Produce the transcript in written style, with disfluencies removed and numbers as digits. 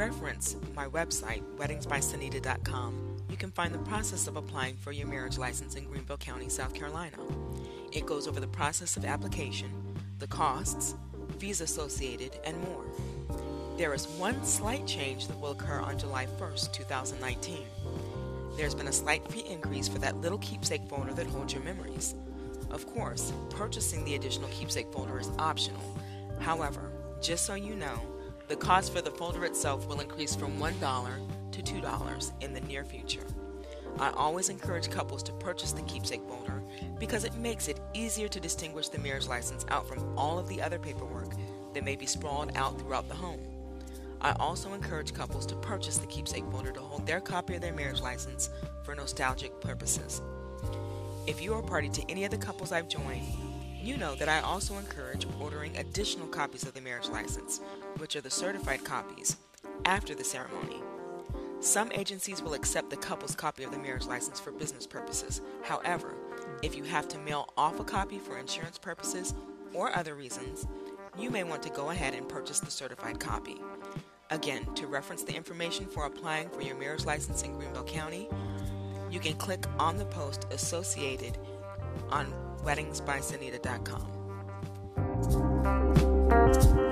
reference my website, WeddingsBySonita.com, you can find the process of applying for your marriage license in Greenville County, South Carolina. It goes over the process of application, the costs, fees associated, and more. There is one slight change that will occur on July 1st, 2019. There's been a slight fee increase for that little keepsake folder that holds your memories. Of course, purchasing the additional keepsake folder is optional. However, just so you know, the cost for the folder itself will increase from $1 to $2 in the near future. I always encourage couples to purchase the keepsake folder because it makes it easier to distinguish the marriage license out from all of the other paperwork that may be sprawled out throughout the home. I also encourage couples to purchase the keepsake folder to hold their copy of their marriage license for nostalgic purposes. If you are party to any of the couples I've joined, you know that I also encourage ordering additional copies of the marriage license, which are the certified copies, after the ceremony. Some agencies will accept the couple's copy of the marriage license for business purposes. However, if you have to mail off a copy for insurance purposes or other reasons, you may want to go ahead and purchase the certified copy. Again, to reference the information for applying for your marriage license in Greenville County, you can click on the post associated on WeddingsBySonita.com.